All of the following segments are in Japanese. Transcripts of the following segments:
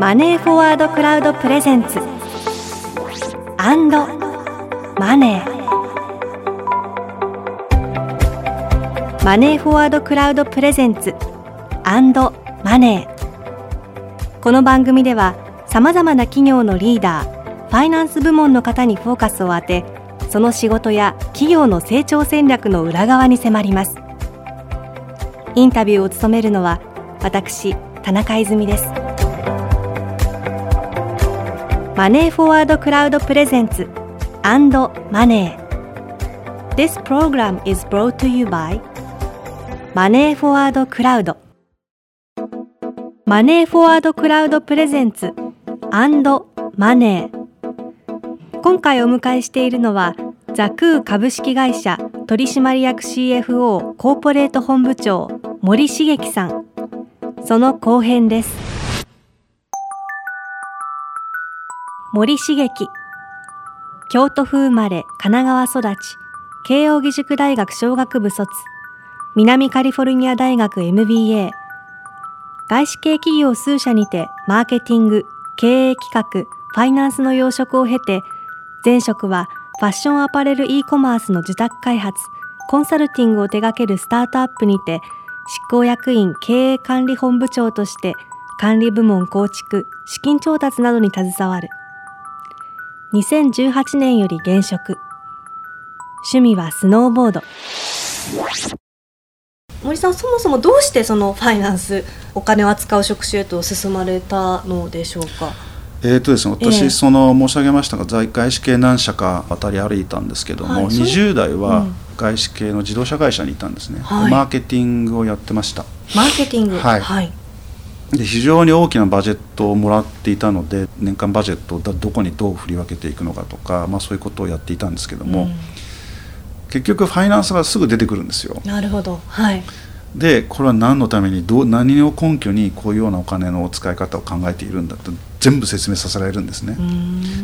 マネーフォワードクラウドプレゼンツ&マネー。マネーフォワードクラウドプレゼンツ&マネー。この番組ではさまざまな企業のリーダー、ファイナンス部門の方にフォーカスを当て、その仕事や企業の成長戦略の裏側に迫ります。インタビューを務めるのは私、田中泉です。マネーフォワードクラウドプレゼンツ&マネー。 This program is brought to you by マネーフォワードクラウド。マネーフォワードクラウドプレゼンツ&マネー。今回お迎えしているのはザクー株式会社取締役 CFO コーポレート本部長森茂樹さん。その後編です。森茂樹、京都府生まれ、神奈川育ち、慶応義塾大学商学部卒、南カリフォルニア大学 MBA、 外資系企業数社にてマーケティング、経営企画、ファイナンスの要職を経て、前職はファッションアパレル e コマースの受託開発、コンサルティングを手掛けるスタートアップにて執行役員経営管理本部長として管理部門構築、資金調達などに携わる。2018年より現職。趣味はスノーボード。森さん、そもそもどうしてそのファイナンス、お金を扱う職種へと進まれたのでしょうか。私、申し上げましたが、外資系何社か渡り歩いたんですけども、はい、20代は外資系の自動車会社にいたんですね、はい、マーケティングをやってました。マーケティング、はい、はい、で非常に大きなバジェットをもらっていたので、年間バジェットをどこにどう振り分けていくのかとか、そういうことをやっていたんですけども、うん、結局ファイナンスがすぐ出てくるんですよ。なるほど、はい。でこれは何のために何を根拠にこういうようなお金の使い方を考えているんだって全部説明させられるんですね。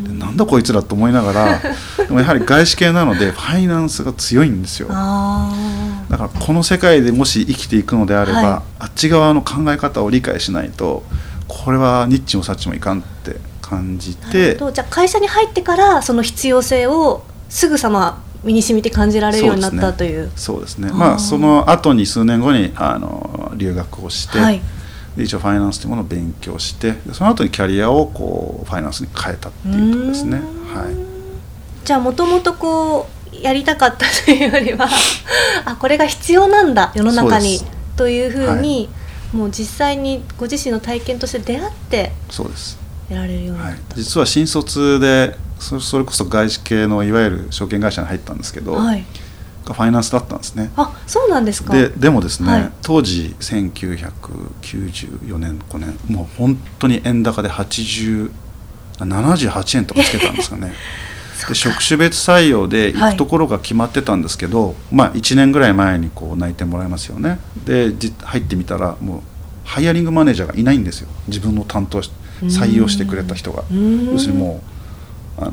でなんだこいつらと思いながらでもやはり外資系なのでファイナンスが強いんですよ。あ、だからこの世界でもし生きていくのであれば、はい、あっち側の考え方を理解しないとこれはニッチもサッチもいかんって感じて。じゃあ会社に入ってからその必要性をすぐさま身に染みて感じられるようになったという。そうですね。その後に数年後に留学をして、はい、で一応ファイナンスというものを勉強して、その後にキャリアをファイナンスに変えたっていうことですね、はい。じゃあもともとやりたかったというよりはこれが必要なんだ世の中にというふうに、はい、もう実際にご自身の体験として出会って、そうですやられるようになった、はい。実は新卒でそれこそ外資系のいわゆる証券会社に入ったんですけど、はい、ファイナンスだったんですね。あ、そうなんですか。でもですね、はい、当時1994年5年もう本当に円高で78円とかつけたんですかねで職種別採用で行くところが決まってたんですけど、はい、1年ぐらい前に内定もらえますよね。で入ってみたらもうハイアリングマネージャーがいないんですよ。自分の担当採用してくれた人が、要するにもう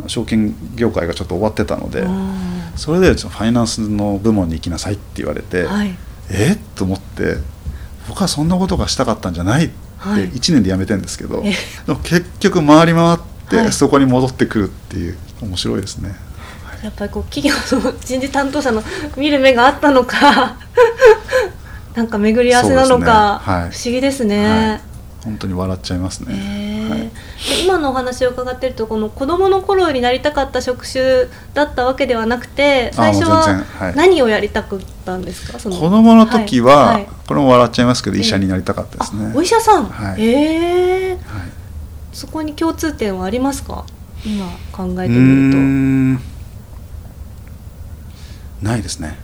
証券業界がちょっと終わってたので、それでファイナンスの部門に行きなさいって言われて、はい、と思って、僕はそんなことがしたかったんじゃないって1年で辞めてるんですけど、はい、でも結局回り回ってそこに戻ってくるっていう、はい、面白いですね。やっぱり企業の人事担当者の見る目があったのかなんか巡り合わせなのか、ね、はい、不思議ですね、はい。本当に笑っちゃいますね、はい。で今のお話を伺っていると、この子どもの頃になりたかった職種だったわけではなくて、最初は何をやりたかったんですか。その子どもの時は、はいはい、これも笑っちゃいますけど、医者になりたかったですね。お医者さん、はい、はい。そこに共通点はありますか。今考えてみるとないですね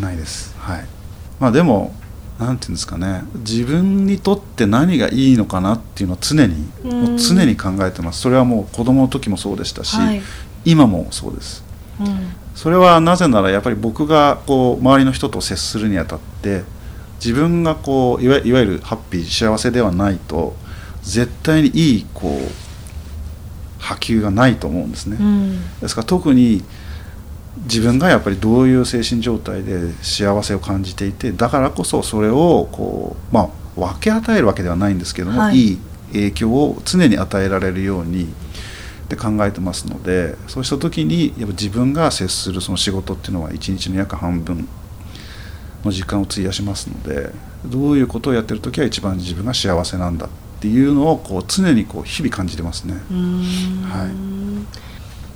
ないです、はい。でもなんていうんですかね、自分にとって何がいいのかなっていうのを常に考えてます。それはもう子供の時もそうでしたし、はい、今もそうです、うん、それはなぜならやっぱり僕が周りの人と接するにあたって、自分がいわゆるハッピー幸せではないと絶対にいい波及がないと思うんですね、うん、ですから特に自分がやっぱりどういう精神状態で幸せを感じていて、だからこそそれを分け与えるわけではないんですけども、はい、いい影響を常に与えられるようにって考えてますので、そうした時にやっぱ自分が接するその仕事っていうのは1日の約半分の時間を費やしますので、どういうことをやってる時は一番自分が幸せなんだっていうのをこう常にこう日々感じてますね。は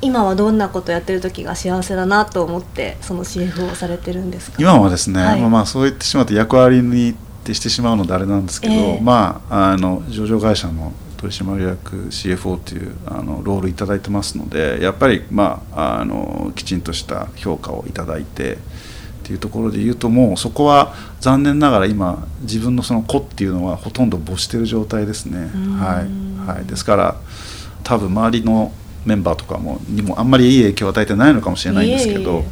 い、今はどんなことをやってる時が幸せだなと思ってその CF をされてるんですか？今はですね、はい、まあそう言ってしまって役割に徹してしまうのであれなんですけど、まあ、上場会社の取締役 CFO というロールいただいてますので、やっぱり、まあ、きちんとした評価をいただいてっていうところで言うと、もうそこは残念ながら今自分のその個っていうのはほとんど没している状態ですね。はいはい、ですから多分周りのメンバーとかもにもあんまりいい影響を与えてないのかもしれないんですけど、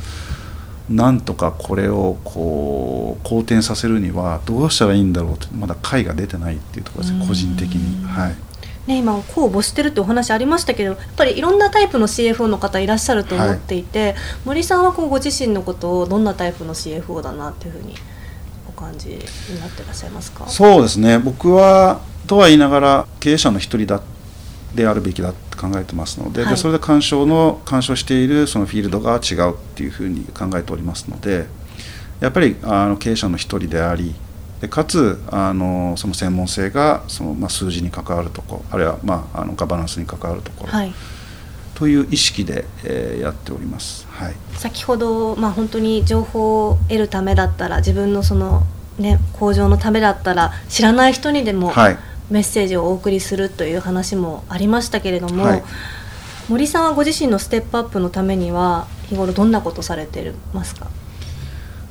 なんとかこれをこう好転させるにはどうしたらいいんだろうって、まだ解が出てないっていうところですね、個人的に。はいね、今公募してるってお話ありましたけど、やっぱりいろんなタイプの CFO の方いらっしゃると思っていて、はい、森さんはご自身のことをどんなタイプの CFO だなっていうふうにお感じになっていらっしゃいますか？そうですね、僕はとは言いながら経営者の一人だであるべきだって考えてますの で、はい、でそれで干渉しているそのフィールドが違うっていうふうに考えておりますので、やっぱり経営者の一人であり、でかつその専門性がその、まあ、数字に関わるところ、あるいは、まあ、ガバナンスに関わるところ、はい、という意識で、やっております。はい、先ほど、まあ、本当に情報を得るためだったら、自分のその、ね、向上のためだったら知らない人にでも、はい、メッセージをお送りするという話もありましたけれども、はい、森さんはご自身のステップアップのためには日頃どんなことされてますか？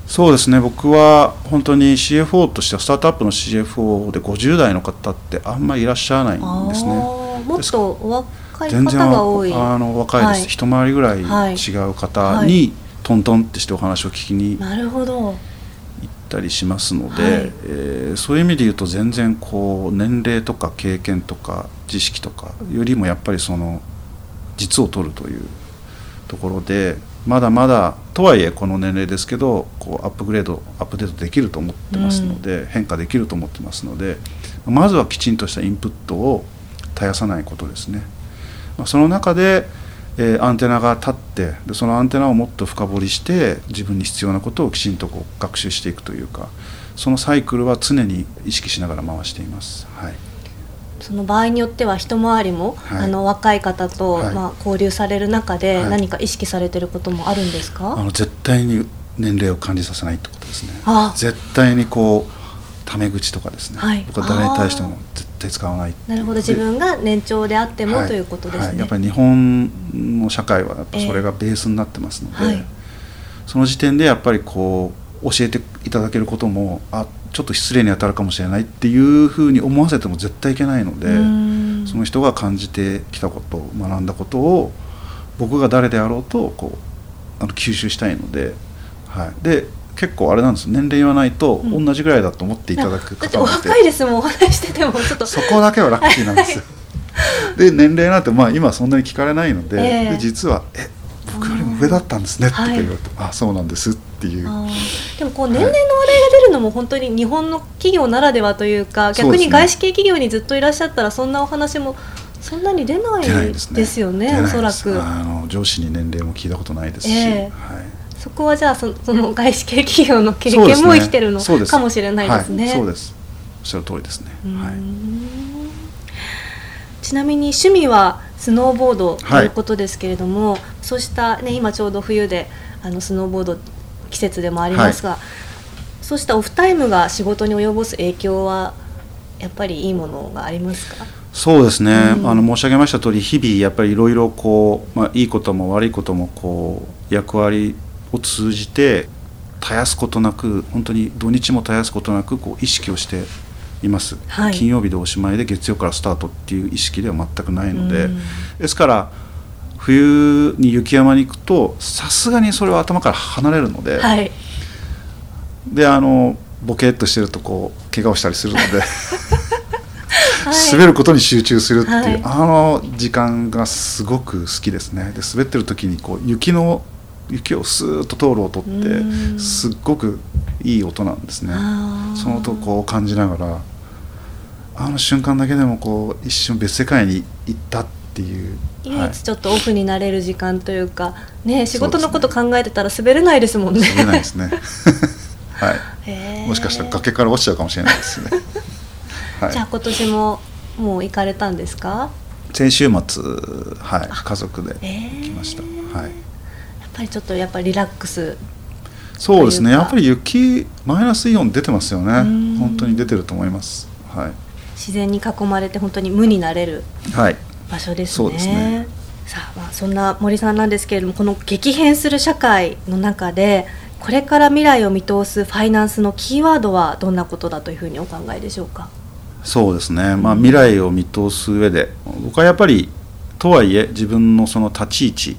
そうですね、僕は本当に CFO としてはスタートアップの CFO で50代の方ってあんまりいらっしゃらないんですね。もっとお若い方が多い。全然若いです。はい、一回りぐらい違う方にトントンってしてお話を聞きに行ったりしますので、はい、そういう意味で言うと全然こう年齢とか経験とか知識とかよりもやっぱりその実を取るというところで、まだまだとはいえこの年齢ですけど、こうアップデートできると思ってますので、変化できると思ってますので、まずはきちんとしたインプットを絶やさないことですね。その中で、アンテナが立って、でそのアンテナをもっと深掘りして、自分に必要なことをきちんとこう学習していくというか、そのサイクルは常に意識しながら回しています。はい、その場合によっては一回りも、はい、若い方と、はい、まあ、交流される中で何か意識されていることもあるんですか？絶対に年齢を感じさせないってことですね。絶対にこうタメ口とかですね、はい、僕は誰に対しても絶対使わない。なるほど、自分が年長であっても、はい、ということですね。はい、やっぱり日本の社会はやっぱそれがベースになってますので、はい、その時点でやっぱりこう教えていただけることもちょっと失礼に当たるかもしれないっていうふうに思わせても絶対いけないので、その人が感じてきたこと、学んだことを僕が誰であろうとこう吸収したいので、はい、で結構あれなんですよ、年齢言わないと同じぐらいだと思っていただく方もいて、だってお若いですもん、お話しててもちょっとそこだけはラッキーなんですよ。はい、で年齢なんて、まあ、今そんなに聞かれないの で、で実は僕よりも上だったんですねって言われて、はい、あそうなんですっていう。でもこう年齢の話題が出るのも本当に日本の企業ならではというか、はい、逆に外資系企業にずっといらっしゃったらそんなお話もそんなに出ないですよね。おそらく上司に年齢も聞いたことないですし、はい、そこはじゃあその外資系企業の経験も生きてるのかもしれないですね。はい、そうです、おっしゃる通りですね。はい、ちなみに趣味はスノーボードということですけれども、はい、そうした、ね、今ちょうど冬でスノーボード季節でもありますが、はい、そうしたオフタイムが仕事に及ぼす影響はやっぱりいいものがありますか？そうですね、申し上げました通り、日々やっぱりいろいろこう、まあ、いいことも悪いこともこう役割を通じて絶やすことなく、本当に土日も絶やすことなくこう意識をしています。はい、金曜日でおしまいで月曜からスタートっていう意識では全くないので、ですから冬に雪山に行くとさすがにそれは頭から離れるので、はい、でボケっとしてるとこう怪我をしたりするので、はい、滑ることに集中するっていう、はい、時間がすごく好きですね。で滑ってる時にこう雪をスーッと通る音ってすっごくいい音なんですね。その音をこう感じながら、あの瞬間だけでもこう一瞬別世界に行ったっていう、唯一ちょっとオフになれる時間というか、ね、仕事のこと考えてたら滑れないですもんね。滑れないですね、はい、もしかしたら崖から落ちちゃうかもしれないですね、はい、じゃあ今年ももう行かれたんですか？先週末、はい、家族で来ました、はい、やっぱりちょっとやっぱリラックス。そうですね、やっぱり雪マイナスイオン出てますよね。本当に出てると思います、はい、自然に囲まれて本当に無になれる場所ですね、はい、そうですね。さあ、まあ、そんな森さんなんですけれども、この激変する社会の中でこれから未来を見通すファイナンスのキーワードはどんなことだというふうにお考えでしょうか？そうですね、まあ、未来を見通す上で僕はやっぱりとはいえ自分のその立ち位置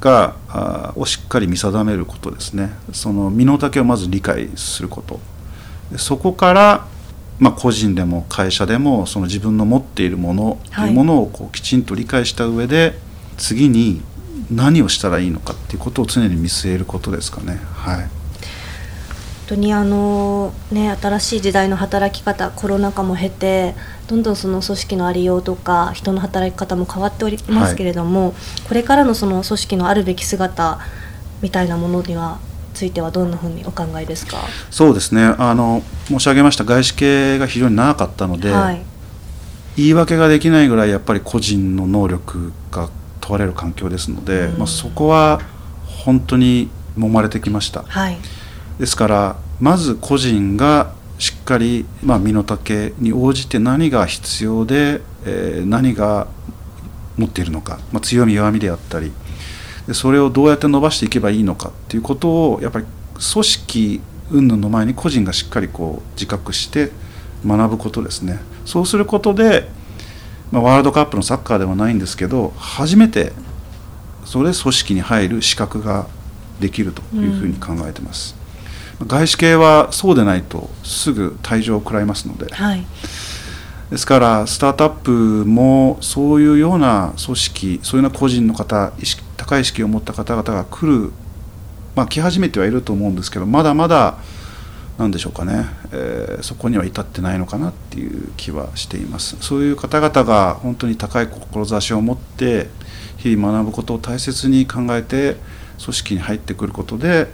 がをしっかり見定めることですね。その身の丈をまず理解すること、そこから、まあ、個人でも会社でもその自分の持っているものというものをこうきちんと理解した上で、はい、次に何をしたらいいのかっていうことを常に見据えることですかね、はい。本当に新しい時代の働き方、コロナ禍も経てどんどんその組織のありようとか人の働き方も変わっておりますけれども、はい、これからのその組織のあるべき姿みたいなものにはついてはどんなふうにお考えですか？そうですね、申し上げました外資系が非常に長かったので、はい、言い訳ができないぐらいやっぱり個人の能力が問われる環境ですので、まあ、そこは本当に揉まれてきました、はい。ですからまず個人がしっかり、まあ、身の丈に応じて何が必要で、何が持っているのか、まあ、強み弱みであったりで、それをどうやって伸ばしていけばいいのかっていうことをやっぱり組織云々の前に個人がしっかりこう自覚して学ぶことですね。そうすることで、まあ、ワールドカップのサッカーではないんですけど初めてそれ組織に入る資格ができるというふうに考えてます、うん。外資系はそうでないとすぐ退場を食らいますので、はい、ですからスタートアップもそういうような組織、そういうような個人の方、高い意識を持った方々が来る、まあ、来始めてはいると思うんですけど、まだまだなんでしょうかね、そこには至ってないのかなっていう気はしています。そういう方々が本当に高い志を持って日々学ぶことを大切に考えて組織に入ってくることで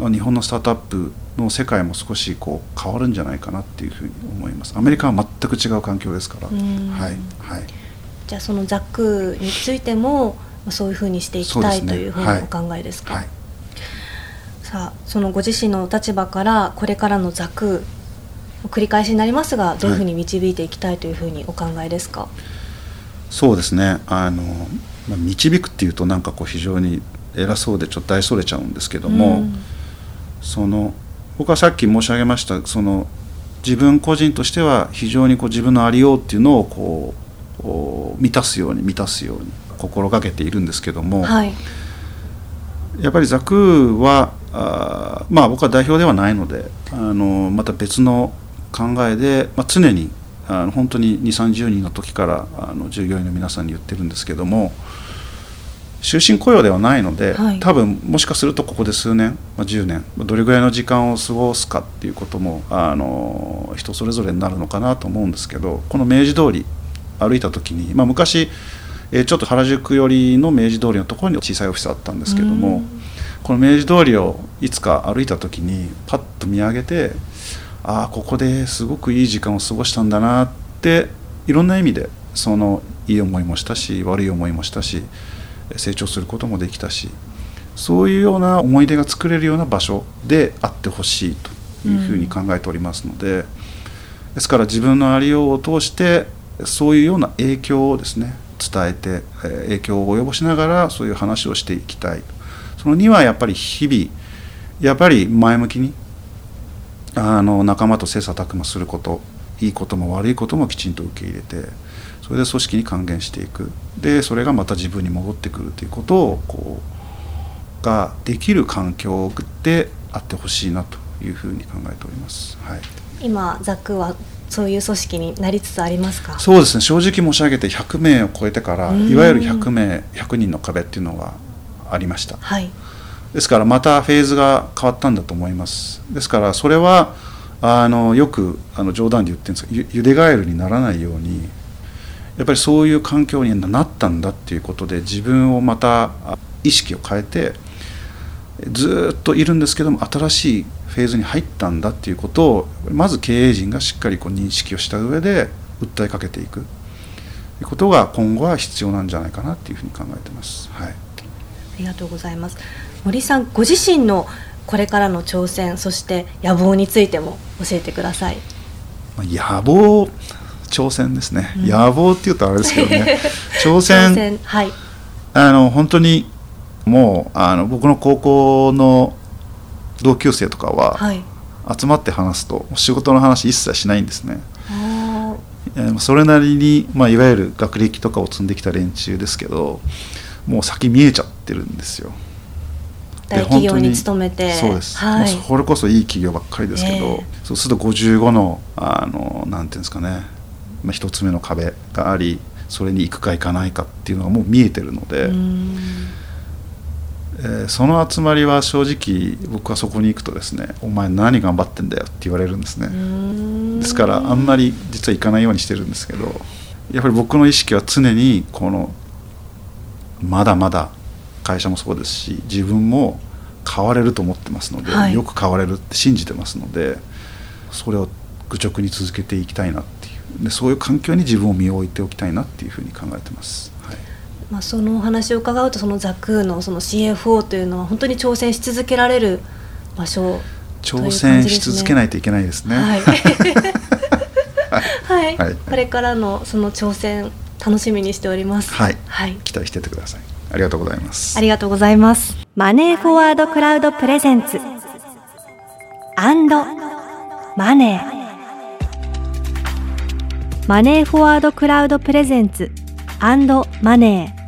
日本のスタートアップの世界も少しこう変わるんじゃないかなっていうふうに思います。アメリカは全く違う環境ですから、はいはい、じゃあそのザックについてもそういうふうにしていきたい、ね、というふうにお考えですか、はいはい。さあそのご自身の立場からこれからのザック、繰り返しになりますがどういうふうに導いていきたいというふうにお考えですか？はい、そうですね、導くっていうとなんかこう非常に偉そうでちょっと大それちゃうんですけども、その僕はさっき申し上げましたその自分個人としては非常にこう自分のありようっていうのをこう満たすように心がけているんですけども、はい、やっぱりザクはまあ僕は代表ではないのでまた別の考えで、まあ、常に本当に 2,30 人の時から従業員の皆さんに言ってるんですけども、終身雇用ではないので、はい、多分もしかするとここで数年、まあ、10年どれぐらいの時間を過ごすかっていうことも人それぞれになるのかなと思うんですけど、この明治通り歩いた時に、まあ、昔ちょっと原宿寄りの明治通りのところに小さいオフィスあったんですけども、この明治通りをいつか歩いた時にパッと見上げて、ああここですごくいい時間を過ごしたんだなっていろんな意味でそのいい思いもしたし悪い思いもしたし成長することもできたし、そういうような思い出が作れるような場所であってほしいというふうに考えておりますので、ですから自分のありようを通してそういうような影響をですね伝えて影響を及ぼしながらそういう話をしていきたい。そのにはやっぱり日々やっぱり前向きに仲間と切磋琢磨すること、いいことも悪いこともきちんと受け入れて、それで組織に還元していく、でそれがまた自分に戻ってくるということをができる環境であってほしいなというふうに考えております、はい。今ザックはそういう組織になりつつありますか？そうですね、正直申し上げて100名を超えてからいわゆる100人の壁っていうのがありました、はい、ですからまたフェーズが変わったんだと思います。ですからそれはよく冗談で言ってるんですが、ゆでガエルにならないようにやっぱりそういう環境になったんだっていうことで、自分をまた意識を変えてずっといるんですけども、新しいフェーズに入ったんだっていうことをまず経営陣がしっかり認識をした上で訴えかけていくことが今後は必要なんじゃないかなっていうふうに考えています、はい、ありがとうございます。森さんご自身のこれからの挑戦、そして野望についても教えてください。野望、挑戦ですね、うん、野望っていうとあれですけどね挑戦、はい、本当にもう僕の高校の同級生とかは、はい、集まって話すと仕事の話一切しないんですね。それなりに、いわゆる学歴とかを積んできた連中ですけど、もう先見えちゃってるんですよ。大企業に勤めて、そうです、はい、それこそいい企業ばっかりですけど、そうすると55のなんていうんですかね、一つ目の壁があり、それに行くか行かないかっていうのがもう見えてるので、その集まりは正直僕はそこに行くとですね、お前何頑張ってんだよって言われるんですね。ですからあんまり実は行かないようにしてるんですけど、やっぱり僕の意識は常にこのまだまだ会社もそうですし自分も変われると思ってますので、はい、よく変われるって信じてますので、それを愚直に続けていきたいなっていう、でそういう環境に自分を身を置いておきたいなっていうふうに考えてます、はい。そのお話を伺うと、そのザクーのその CFO というのは本当に挑戦し続けられる場所という感じですね。挑戦し続けないといけないですね、はいはいはい、これからのその挑戦楽しみにしております、はいはい、期待しててください。ありがとうございます。ありがとうございます。マネーフォワードクラウドプレゼンツ&マネー。マネーフォワードクラウドプレゼンツ&マネー。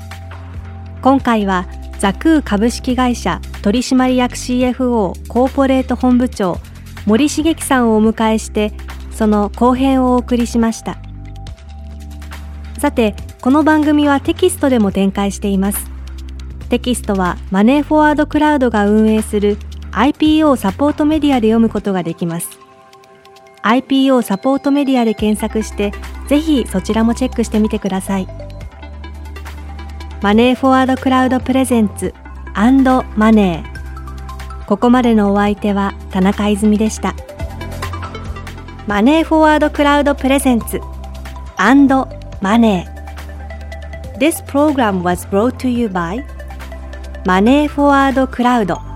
今回はザクー株式会社取締役 CFO コーポレート本部長森茂樹さんをお迎えして、その後編をお送りしました。さて、この番組はテキストでも展開しています。テキストはマネーフォワードクラウドが運営する IPO サポートメディアで読むことができます。 IPO サポートメディアで検索して、ぜひそちらもチェックしてみてください。マネーフォワードクラウドプレゼンツ&マネー。ここまでのお相手は田中泉でした。マネーフォワードクラウドプレゼンツ&マネー。 This program was brought to you by マネーフォワードクラウド。